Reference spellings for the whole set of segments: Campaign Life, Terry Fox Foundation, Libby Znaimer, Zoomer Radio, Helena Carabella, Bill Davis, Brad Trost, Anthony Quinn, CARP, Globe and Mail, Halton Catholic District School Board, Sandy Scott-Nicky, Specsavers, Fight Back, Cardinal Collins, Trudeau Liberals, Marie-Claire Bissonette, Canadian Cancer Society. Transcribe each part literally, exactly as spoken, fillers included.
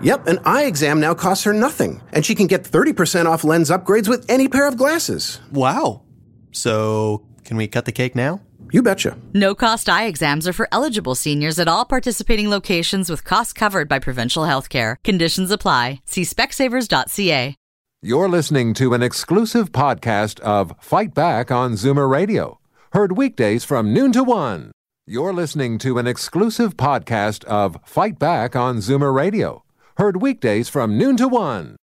Yep, an eye exam now costs her nothing, and she can get thirty percent off lens upgrades with any pair of glasses. Wow. So, can we cut the cake now? You betcha. No-cost eye exams are for eligible seniors at all participating locations with costs covered by provincial health care. Conditions apply. See specsavers dot c a. You're listening to an exclusive podcast of Fight Back on Zoomer Radio. Heard weekdays from noon to one. You're listening to an exclusive podcast of Fight Back on Zoomer Radio. Heard weekdays from noon to one.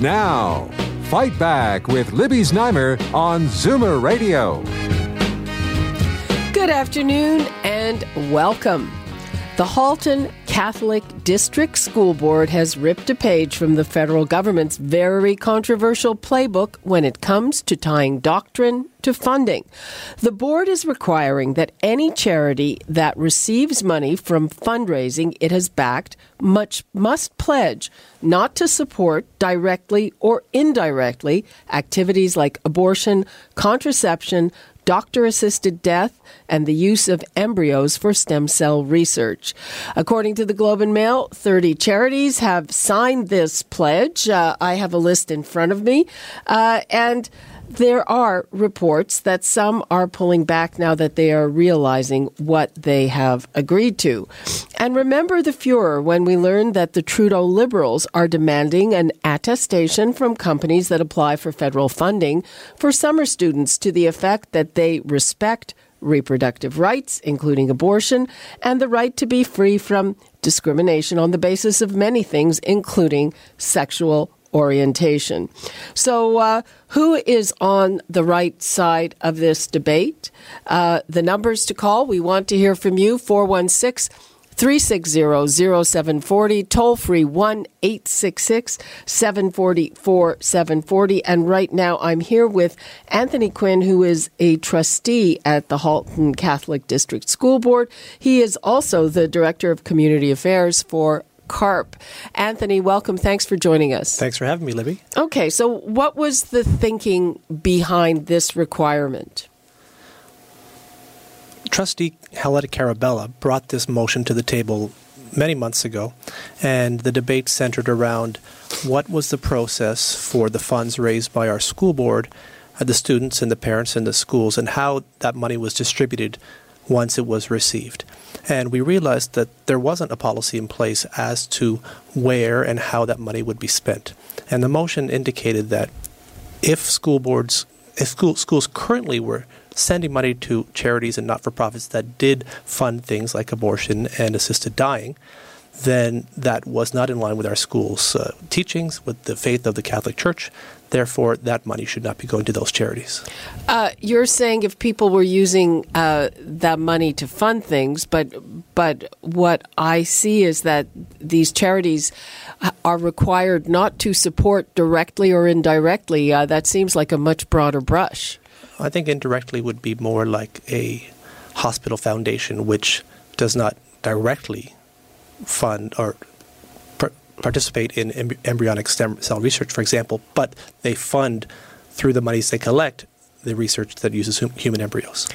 Now, Fight Back with Libby Znaimer on Zoomer Radio. Good afternoon and welcome. The Halton Catholic District School Board has ripped a page from the federal government's very controversial playbook when it comes to tying doctrine to funding. The board is requiring that any charity that receives money from fundraising it has backed much must pledge not to support directly or indirectly activities like abortion, contraception, doctor-assisted death, and the use of embryos for stem cell research. According to the Globe and Mail, thirty charities have signed this pledge. Uh, I have a list in front of me. Uh, and there are reports that some are pulling back now that they are realizing what they have agreed to. And remember the furor when we learned that the Trudeau Liberals are demanding an attestation from companies that apply for federal funding for summer students to the effect that they respect reproductive rights, including abortion, and the right to be free from discrimination on the basis of many things, including sexual orientation. So uh, who is on the right side of this debate? Uh, the numbers to call, we want to hear from you, four one six, three six zero, zero seven four zero, toll-free one eight six six, seven four zero, four seven four zero. And right now I'm here with Anthony Quinn, who is a trustee at the Halton Catholic District School Board. He is also the Director of Community Affairs for CARP. Anthony, welcome. Thanks for joining us. Thanks for having me, Libby. Okay, so what was the thinking behind this requirement? Trustee Helena Carabella brought this motion to the table many months ago, and the debate centered around what was the process for the funds raised by our school board, the students and the parents and the schools, and how that money was distributed once it was received. And we realized that there wasn't a policy in place as to where and how that money would be spent. And the motion indicated that if school boards, if school, schools currently were sending money to charities and not-for-profits that did fund things like abortion and assisted dying, then that was not in line with our schools' uh, teachings, with the faith of the Catholic Church. Therefore, that money should not be going to those charities. Uh, you're saying if people were using uh, that money to fund things, but but what I see is that these charities are required not to support directly or indirectly. Uh, that seems like a much broader brush. I think indirectly would be more like a hospital foundation, which does not directly fund or pr- participate in em- embryonic stem cell research, for example, but they fund through the monies they collect the research that uses hum- human embryos.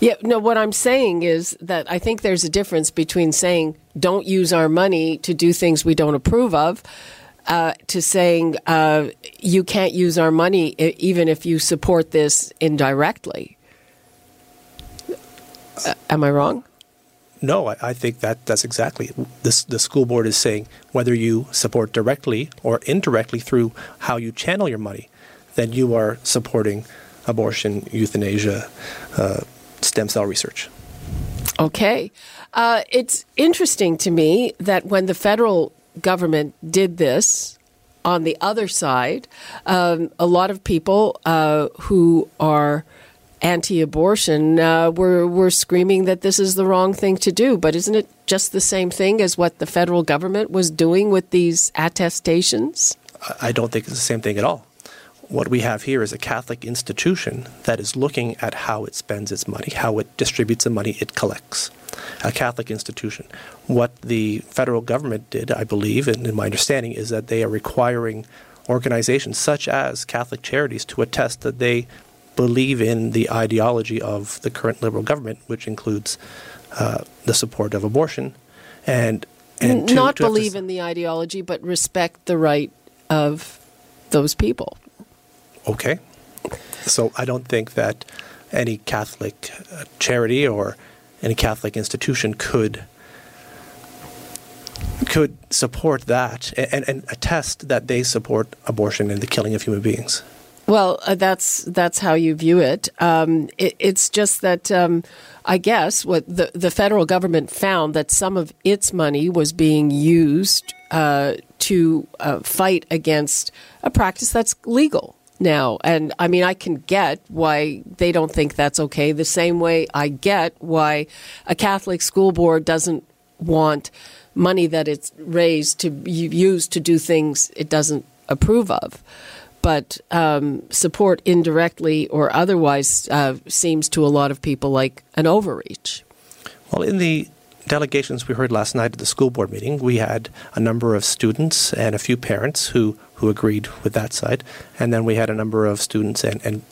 Yeah, no, what I'm saying is that I think there's a difference between saying don't use our money to do things we don't approve of Uh, to saying uh, you can't use our money I- even if you support this indirectly. Uh, am I wrong? No, I, I think that that's exactly it. This, the school board is saying whether you support directly or indirectly through how you channel your money, then you are supporting abortion, euthanasia, uh, stem cell research. Okay. Uh, it's interesting to me that when the federal government did this, on the other side, um, a lot of people uh, who are anti-abortion uh, were, were screaming that this is the wrong thing to do. But isn't it just the same thing as what the federal government was doing with these attestations? I don't think it's the same thing at all. What we have here is a Catholic institution that is looking at how it spends its money, how it distributes the money it collects. A Catholic institution. What the federal government did, I believe, and in my understanding, is that they are requiring organizations such as Catholic Charities to attest that they believe in the ideology of the current Liberal government, which includes uh, the support of abortion. And, and to, not to believe to, in the ideology, but respect the right of those people. Okay. So I don't think that any Catholic charity or any Catholic institution could could support that and, and attest that they support abortion and the killing of human beings. Well, uh, that's that's how you view it. Um, it it's just that um, I guess what the, the federal government found that some of its money was being used uh, to uh, fight against a practice that's legal now. And I mean, I can get why they don't think that's okay. The same way I get why a Catholic school board doesn't want money that it's raised to be used to do things it doesn't approve of. But um, support indirectly or otherwise uh, seems to a lot of people like an overreach. Well, in the delegations we heard last night at the school board meeting, we had a number of students and a few parents who, who agreed with that side. And then we had a number of students and, and,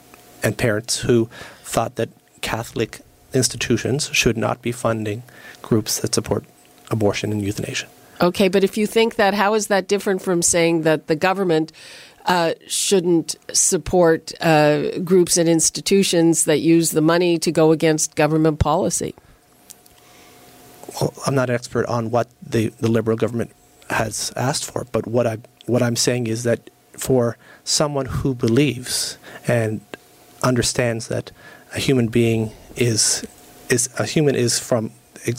and parents who thought that Catholic institutions should not be funding groups that support abortion and euthanasia. Okay, but if you think that, how is that different from saying that the government Uh, shouldn't support uh, groups and institutions that use the money to go against government policy? Well, I'm not an expert on what the, the Liberal government has asked for, but what, I, what I'm saying is that for someone who believes and understands that a human being is, is a human is from,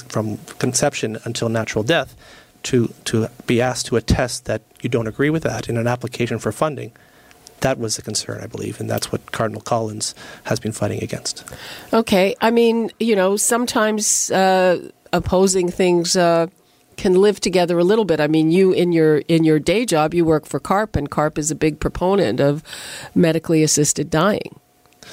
from conception until natural death, to to be asked to attest that you don't agree with that in an application for funding, that was the concern, I believe, and that's what Cardinal Collins has been fighting against. Okay. I mean, you know, sometimes uh, opposing things uh, can live together a little bit. I mean, you in your in your day job, you work for CARP, and CARP is a big proponent of medically assisted dying.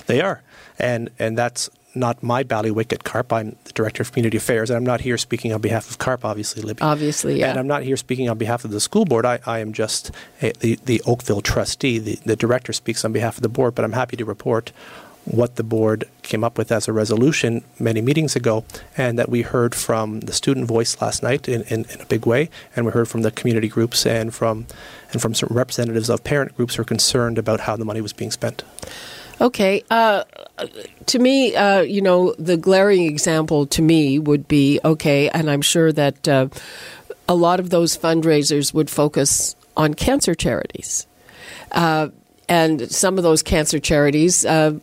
They are, and and that's not my bailiwick at CARP. I'm the Director of Community Affairs, and I'm not here speaking on behalf of CARP, obviously, Libby. Obviously, yeah. And I'm not here speaking on behalf of the school board. I, I am just a, the, the Oakville trustee. The, the director speaks on behalf of the board, but I'm happy to report what the board came up with as a resolution many meetings ago, and that we heard from the student voice last night in, in, in a big way, and we heard from the community groups and from, and from certain representatives of parent groups who are concerned about how the money was being spent. Okay. Uh, to me, uh, you know, the glaring example to me would be, okay, and I'm sure that uh, a lot of those fundraisers would focus on cancer charities. Uh, and some of those cancer charities uh,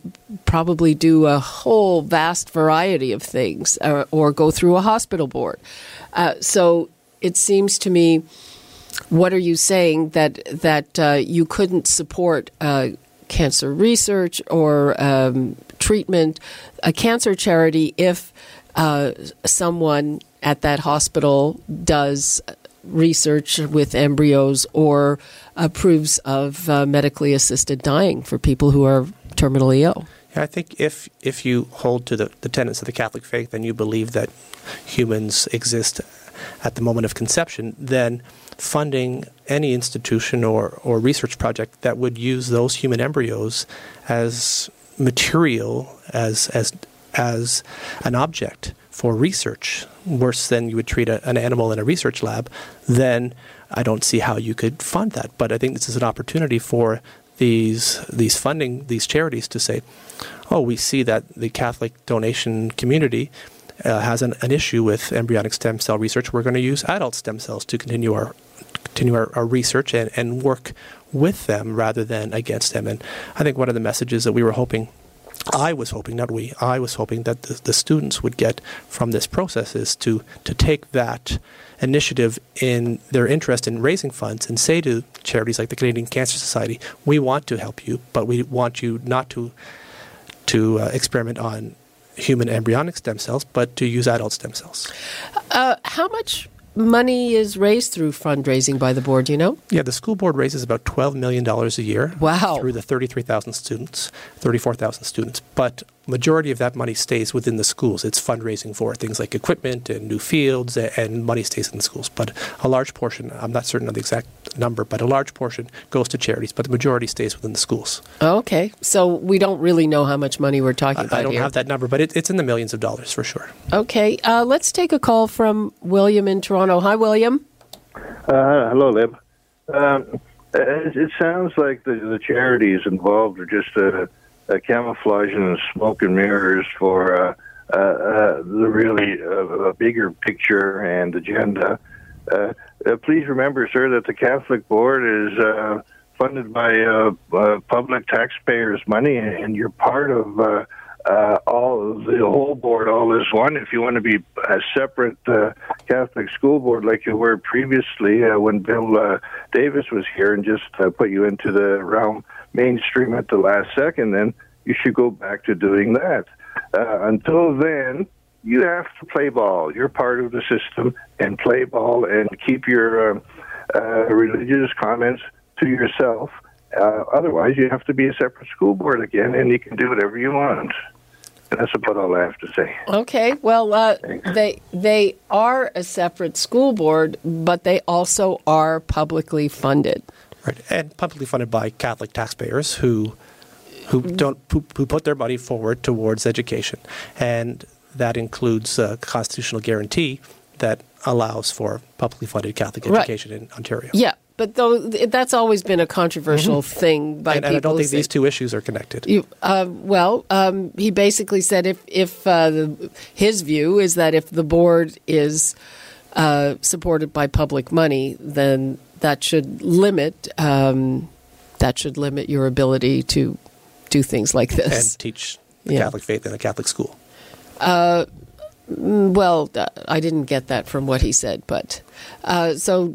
probably do a whole vast variety of things uh, or go through a hospital board. Uh, so it seems to me, what are you saying that, that uh, you couldn't support uh cancer research or um, treatment, a cancer charity, if uh, someone at that hospital does research with embryos or approves of uh, medically assisted dying for people who are terminally ill? Yeah, I think if if you hold to the, the tenets of the Catholic faith and you believe that humans exist at the moment of conception, then funding any institution or, or research project that would use those human embryos as material, as as as an object for research, worse than you would treat a, an animal in a research lab, then I don't see how you could fund that. But I think this is an opportunity for these these funding, these charities to say, oh, we see that the Catholic donation community Uh, has an, an issue with embryonic stem cell research. We're going to use adult stem cells to continue our continue our, our research and, and work with them rather than against them. And I think one of the messages that we were hoping, I was hoping, not we, I was hoping that the, the students would get from this process is to, to take that initiative in their interest in raising funds and say to charities like the Canadian Cancer Society, we want to help you, but we want you not to, to uh, experiment on human embryonic stem cells, but to use adult stem cells. Uh, how much money is raised through fundraising by the board, you know? Yeah, the school board raises about twelve million dollars a year. Wow. Through the thirty-three thousand students, thirty-four thousand students. But majority of that money stays within the schools. It's fundraising for things like equipment and new fields, and money stays in the schools. But a large portion, I'm not certain of the exact number, but a large portion goes to charities, but the majority stays within the schools. Okay. So we don't really know how much money we're talking I, about here. I don't here. have that number, but it, it's in the millions of dollars for sure. Okay. Uh, let's take a call from William in Toronto. Hi, William. Uh, hello, Lib. Um, it, it sounds like the, the charities involved are just a, a camouflage and smoke and mirrors for uh, uh, uh, the really uh, bigger picture and agenda. Uh, uh, please remember, sir, that the Catholic Board is uh, funded by uh, uh, public taxpayers' money, and you're part of uh, uh, all the whole board, all as one. If you want to be a separate uh, Catholic school board like you were previously uh, when Bill uh, Davis was here and just uh, put you into the realm mainstream at the last second, then you should go back to doing that. Uh, until then, you have to play ball. You're part of the system, and play ball and keep your um, uh, religious comments to yourself. Uh, otherwise, you have to be a separate school board again, and you can do whatever you want. And that's about all I have to say. Okay. Well, uh, they they are a separate school board, but they also are publicly funded. Right. And publicly funded by Catholic taxpayers who who don't who, who put their money forward towards education. And that includes a constitutional guarantee that allows for publicly funded Catholic education right. in Ontario. Yeah, but though that's always been a controversial mm-hmm. thing by and, people. And I don't think that, these two issues are connected. You, uh, well, um, he basically said if, if uh, the, his view is that if the board is uh, supported by public money, then that should limit um, that should limit your ability to do things like this. And teach the yeah. Catholic faith in a Catholic school. Uh, well, I didn't get that from what he said, but uh, so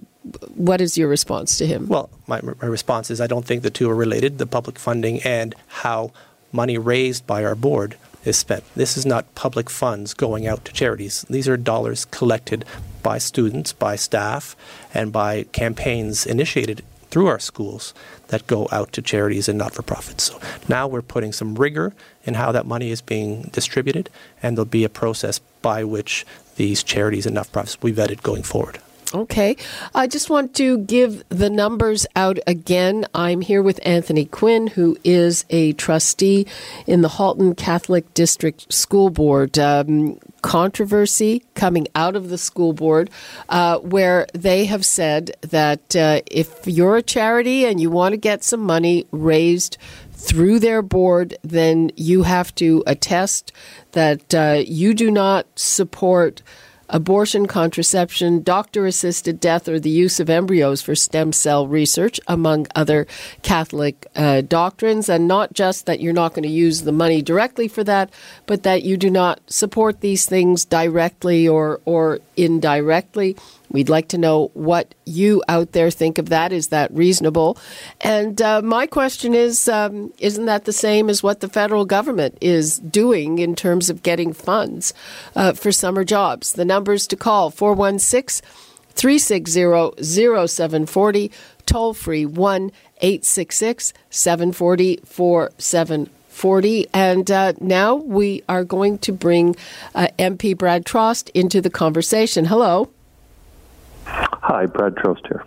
what is your response to him? Well, my, my response is I don't think the two are related, the public funding and how money raised by our board is spent. This is not public funds going out to charities. These are dollars collected by students, by staff, and by campaigns initiated through our schools that go out to charities and not-for-profits. So now we're putting some rigor in how that money is being distributed, and there'll be a process by which these charities and not-for-profits will be vetted going forward. Okay. I just want to give the numbers out again. I'm here with Anthony Quinn, who is a trustee in the Halton Catholic District School Board. Um, controversy coming out of the school board uh, where they have said that uh, if you're a charity and you want to get some money raised through their board, then you have to attest that uh, you do not support abortion, contraception, doctor-assisted death, or the use of embryos for stem cell research, among other Catholic uh, doctrines. And not just that you're not going to use the money directly for that, but that you do not support these things directly or, or indirectly. We'd like to know what you out there think of that. Is that reasonable? And uh, my question is, um, isn't that the same as what the federal government is doing in terms of getting funds uh, for summer jobs? The numbers to call, four one six, three six zero, zero seven four zero, toll-free one eight six six, seven four zero, four seven four zero. forty. And uh, now we are going to bring uh, M P Brad Trost into the conversation. Hello. Hi, Brad Trost here.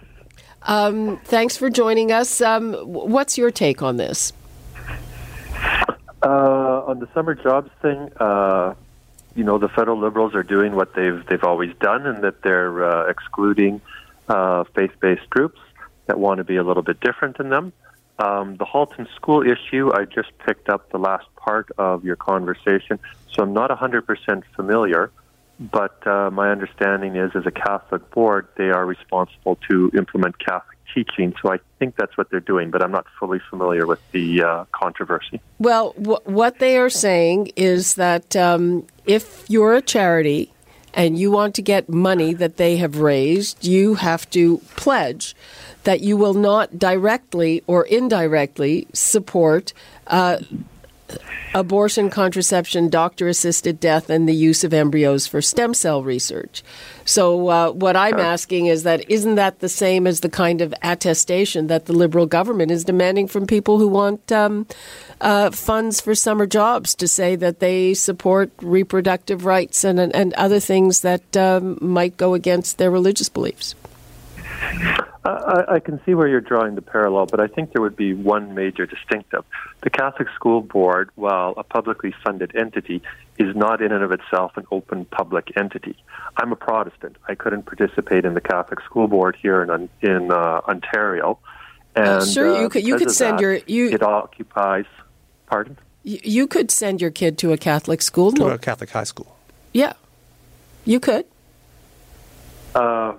Um, thanks for joining us. Um, what's your take on this? Uh, on the summer jobs thing, uh, you know, the federal Liberals are doing what they've they've always done, and that they're uh, excluding uh, faith-based groups that want to be a little bit different than them. Um, the Halton School issue, I just picked up the last part of your conversation, so I'm not one hundred percent familiar. But uh, my understanding is, as a Catholic board, they are responsible to implement Catholic teaching. So I think that's what they're doing, but I'm not fully familiar with the uh, controversy. Well, w- what they are saying is that um, if you're a charity and you want to get money that they have raised, you have to pledge that you will not directly or indirectly support uh, abortion, contraception, doctor-assisted death, and the use of embryos for stem cell research. So uh, what I'm asking is that isn't that the same as the kind of attestation that the Liberal government is demanding from people who want um, uh, funds for summer jobs to say that they support reproductive rights and, and other things that um, might go against their religious beliefs? I, I can see where you're drawing the parallel, but I think there would be one major distinctive. The Catholic School Board, while a publicly funded entity, is not in and of itself an open public entity. I'm a Protestant. I couldn't participate in the Catholic School Board here in in uh, Ontario. And, uh, sure, you uh, could. You could send that, your. You, it occupies. Pardon? You, you could send your kid to a Catholic school. To a Catholic high school. Yeah, you could. Uh.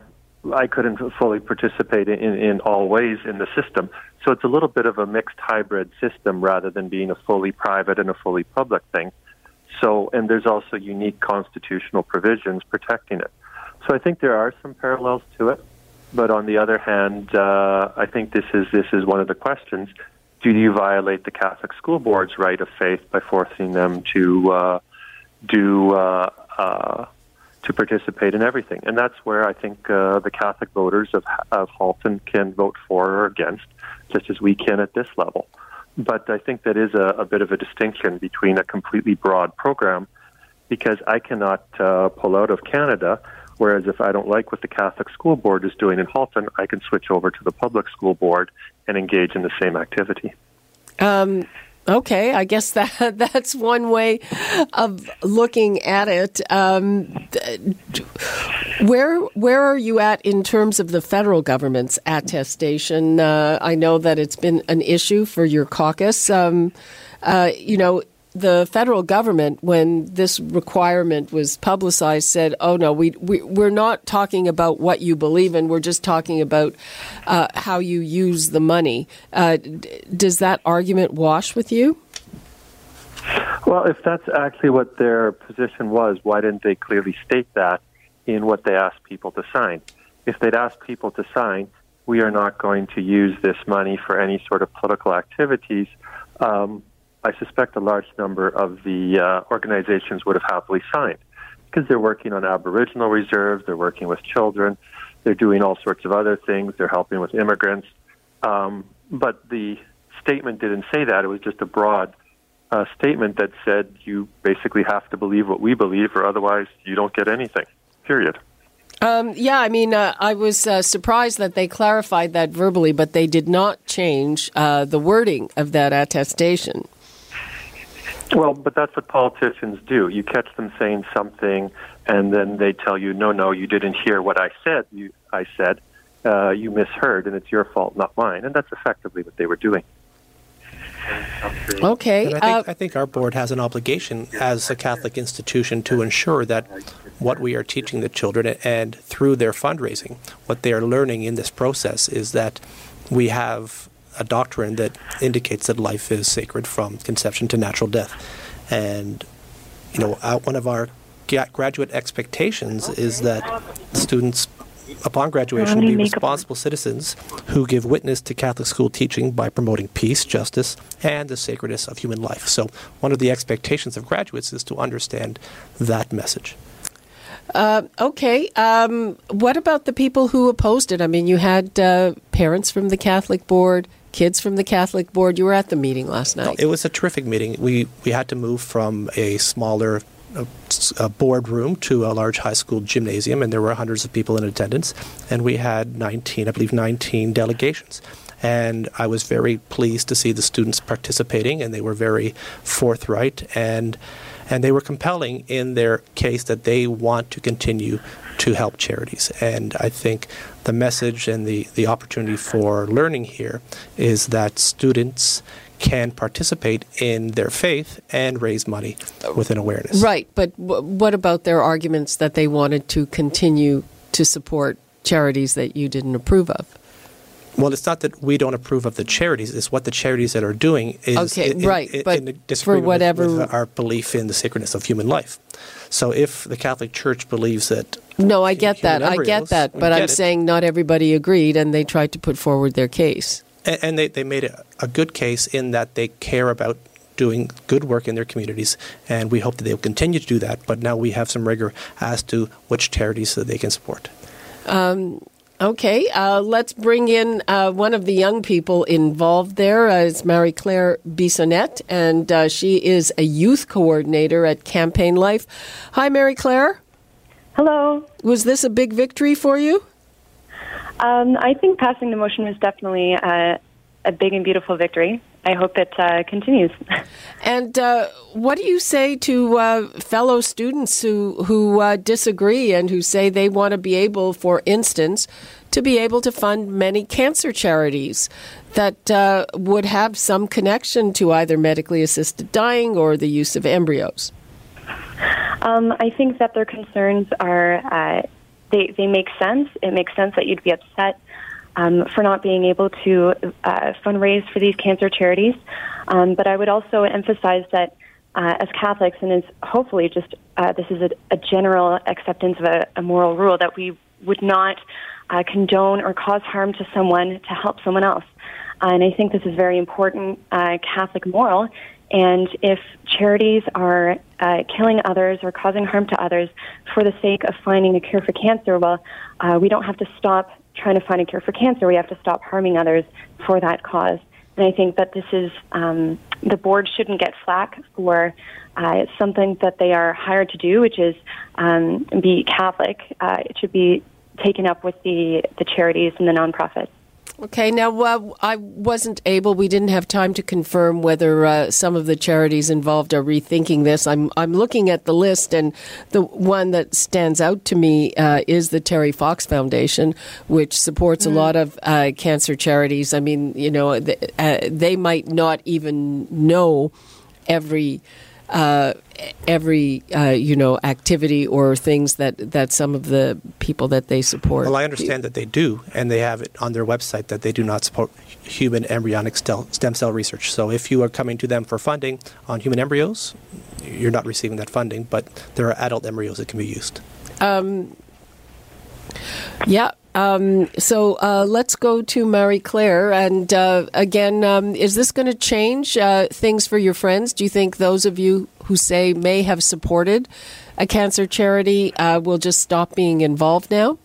I couldn't fully participate in, in all ways in the system. So it's a little bit of a mixed hybrid system rather than being a fully private and a fully public thing. So, and there's also unique constitutional provisions protecting it. So I think there are some parallels to it. But on the other hand, uh, I think this is this is one of the questions. Do you violate the Catholic School Board's right of faith by forcing them to uh, do... Uh, uh, to participate in everything? And that's where I think uh, the Catholic voters of, of Halton can vote for or against, just as we can at this level. But I think that is a, a bit of a distinction between a completely broad program, because I cannot uh, pull out of Canada, whereas if I don't like what the Catholic School Board is doing in Halton, I can switch over to the public school board and engage in the same activity. Um Okay, I guess that that's one way of looking at it. Um, where where are you at in terms of the federal government's attestation? Uh, I know that it's been an issue for your caucus. Um, uh, you know, the federal government, when this requirement was publicized, said, "Oh no, we, we we're not talking about what you believe in. We're just talking about uh, how you use the money." Uh, d- does that argument wash with you? Well, if that's actually what their position was, why didn't they clearly state that in what they asked people to sign? If they'd asked people to sign, we are not going to use this money for any sort of political activities. Um, I suspect a large number of the uh, organizations would have happily signed, because they're working on Aboriginal reserves, they're working with children, they're doing all sorts of other things, they're helping with immigrants. Um, but the statement didn't say that. It was just a broad uh, statement that said you basically have to believe what we believe or otherwise you don't get anything, period. Um, yeah, I mean, uh, I was uh, surprised that they clarified that verbally, but they did not change uh, the wording of that attestation. Well, but that's what politicians do. You catch them saying something, and then they tell you, no, no, you didn't hear what I said. You, I said, uh, you misheard, and it's your fault, not mine. And that's effectively what they were doing. Okay. I think, uh, I think our board has an obligation as a Catholic institution to ensure that what we are teaching the children and through their fundraising, what they are learning in this process is that we have a doctrine that indicates that life is sacred from conception to natural death. And, you know, one of our graduate expectations is that students upon graduation be responsible citizens who give witness to Catholic school teaching by promoting peace, justice, and the sacredness of human life. So one of the expectations of graduates is to understand that message. Uh, okay. Um, what about the people who opposed it? I mean, you had uh, parents from the Catholic Board, kids from the Catholic Board. You were at the meeting last night. No, it was a terrific meeting. We we had to move from a smaller uh, uh, boardroom to a large high school gymnasium, and there were hundreds of people in attendance. And we had nineteen, I believe, nineteen delegations. And I was very pleased to see the students participating, and they were very forthright and And they were compelling in their case that they want to continue to help charities. And I think the message and the, the opportunity for learning here is that students can participate in their faith and raise money with an awareness. Right. But w- what about their arguments that they wanted to continue to support charities that you didn't approve of? Well, it's not that we don't approve of the charities. It's what the charities that are doing is okay, in, right, in, but in disagreement for whatever... with our belief in the sacredness of human life. So if the Catholic Church believes that... No, I get that. I get that. But I'm saying not everybody agreed, and they tried to put forward their case. And, and they, they made a, a good case in that they care about doing good work in their communities, and we hope that they will continue to do that, but now we have some rigor as to which charities that they can support. Um, okay, uh, let's bring in uh, one of the young people involved there. Uh, it's Marie-Claire Bissonette, and uh, she is a youth coordinator at Campaign Life. Hi, Marie-Claire. Hello. Was this a big victory for you? Um, I think passing the motion was definitely uh, a big and beautiful victory. I hope it uh, continues. And uh, what do you say to uh, fellow students who who uh, disagree and who say they want to be able, for instance, to be able to fund many cancer charities that uh, would have some connection to either medically assisted dying or the use of embryos? Um, I think that their concerns are... Uh, They they make sense. It makes sense that you'd be upset um, for not being able to uh, fundraise for these cancer charities. Um, but I would also emphasize that uh, as Catholics, and as hopefully just uh, this is a, a general acceptance of a, a moral rule, that we would not uh, condone or cause harm to someone to help someone else. Uh, and I think this is very important uh, Catholic moral. And if charities are uh, killing others or causing harm to others for the sake of finding a cure for cancer, well, uh, we don't have to stop trying to find a cure for cancer. We have to stop harming others for that cause. And I think that this is, um, the board shouldn't get flack for uh, something that they are hired to do, which is um, be Catholic. Uh, it should be taken up with the, the charities and the nonprofits. Okay, now uh, I wasn't able, we didn't have time to confirm whether uh, some of the charities involved are rethinking this. I'm I'm looking at the list, and the one that stands out to me uh, is the Terry Fox Foundation, which supports mm. a lot of uh, cancer charities. I mean, you know, th- uh, they might not even know every... Uh, every, uh, you know, activity or things that, that some of the people that they support. Well, I understand that they do, and they have it on their website that they do not support human embryonic stem cell research. So if you are coming to them for funding on human embryos, you're not receiving that funding, but there are adult embryos that can be used. Um, yeah. Um, so uh, let's go to Marie-Claire. And uh, again, um, is this going to change uh, things for your friends? Do you think those of you who say may have supported a cancer charity uh, will just stop being involved now?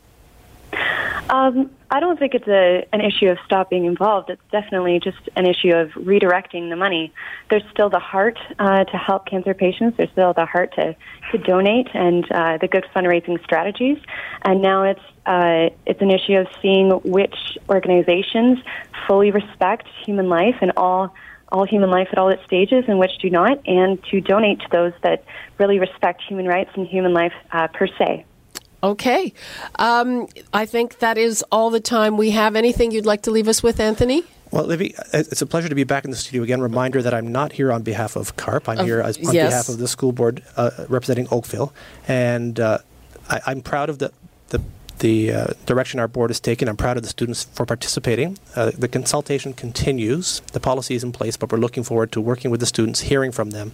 Um, I don't think it's a, an issue of stop being involved. It's definitely just an issue of redirecting the money. There's still the heart uh, to help cancer patients. There's still the heart to, to donate and uh, the good fundraising strategies. And now it's Uh, it's an issue of seeing which organizations fully respect human life and all all human life at all its stages, and which do not, and to donate to those that really respect human rights and human life uh, per se. Okay. Um, I think that is all the time we have. Anything you'd like to leave us with, Anthony? Well, Livy, it's a pleasure to be back in the studio again. Reminder that I'm not here on behalf of CARP. I'm uh, here as, on yes. behalf of the school board uh, representing Oakville. And uh, I, I'm proud of the... the The uh, direction our board has taken. I'm proud of the students for participating. Uh, the consultation continues. The policy is in place, but we're looking forward to working with the students, hearing from them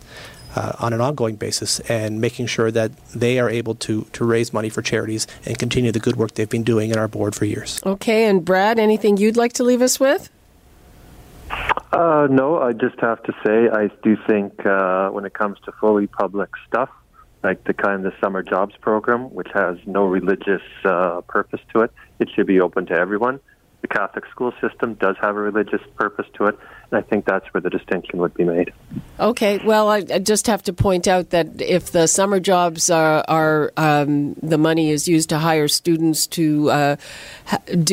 uh, on an ongoing basis, and making sure that they are able to, to raise money for charities and continue the good work they've been doing in our board for years. Okay, and Brad, anything you'd like to leave us with? Uh, no, I just have to say I do think uh, when it comes to fully public stuff, like the kind of summer jobs program, which has no religious uh, purpose to it, it should be open to everyone. The Catholic school system does have a religious purpose to it, and I think that's where the distinction would be made. Okay, well, I, I just have to point out that if the summer jobs are, are um, the money is used to hire students to uh,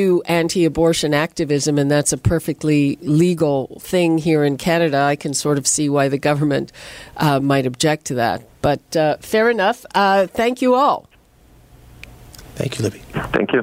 do anti-abortion activism, and that's a perfectly legal thing here in Canada, I can sort of see why the government uh, might object to that. But uh, fair enough. Uh, thank you all. Thank you, Libby. Thank you.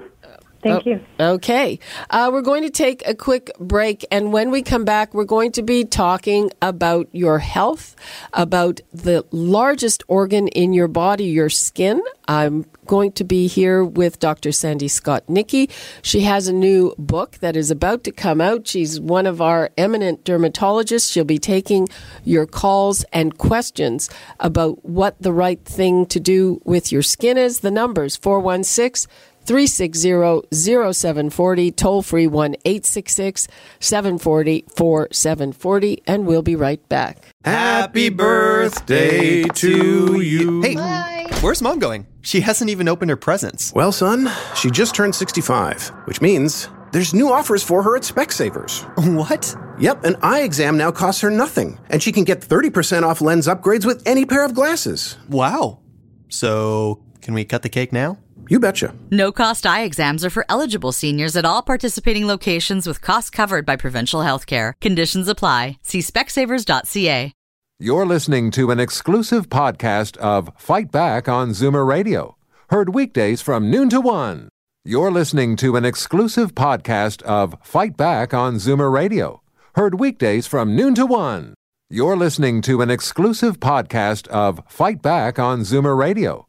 Thank you. Oh, okay. Uh, we're going to take a quick break. And when we come back, we're going to be talking about your health, about the largest organ in your body, your skin. I'm going to be here with Doctor Sandy Scott-Nicky. She has a new book that is about to come out. She's one of our eminent dermatologists. She'll be taking your calls and questions about what the right thing to do with your skin is. The numbers, four one six three six zero, zero seven four zero, toll-free one eight six six, seven four zero, four seven four zero, and we'll be right back. Happy birthday to you. Hey, bye. Where's Mom going? She hasn't even opened her presents. Well, son, she just turned sixty-five, which means there's new offers for her at Specsavers. What? Yep, an eye exam now costs her nothing, and she can get thirty percent off lens upgrades with any pair of glasses. Wow. So, can we cut the cake now? You betcha. No-cost eye exams are for eligible seniors at all participating locations with costs covered by provincial healthcare. Conditions apply. See specsavers dot c a. You're listening to an exclusive podcast of Fight Back on Zoomer Radio. Heard weekdays from noon to one. You're listening to an exclusive podcast of Fight Back on Zoomer Radio. Heard weekdays from noon to one. You're listening to an exclusive podcast of Fight Back on Zoomer Radio.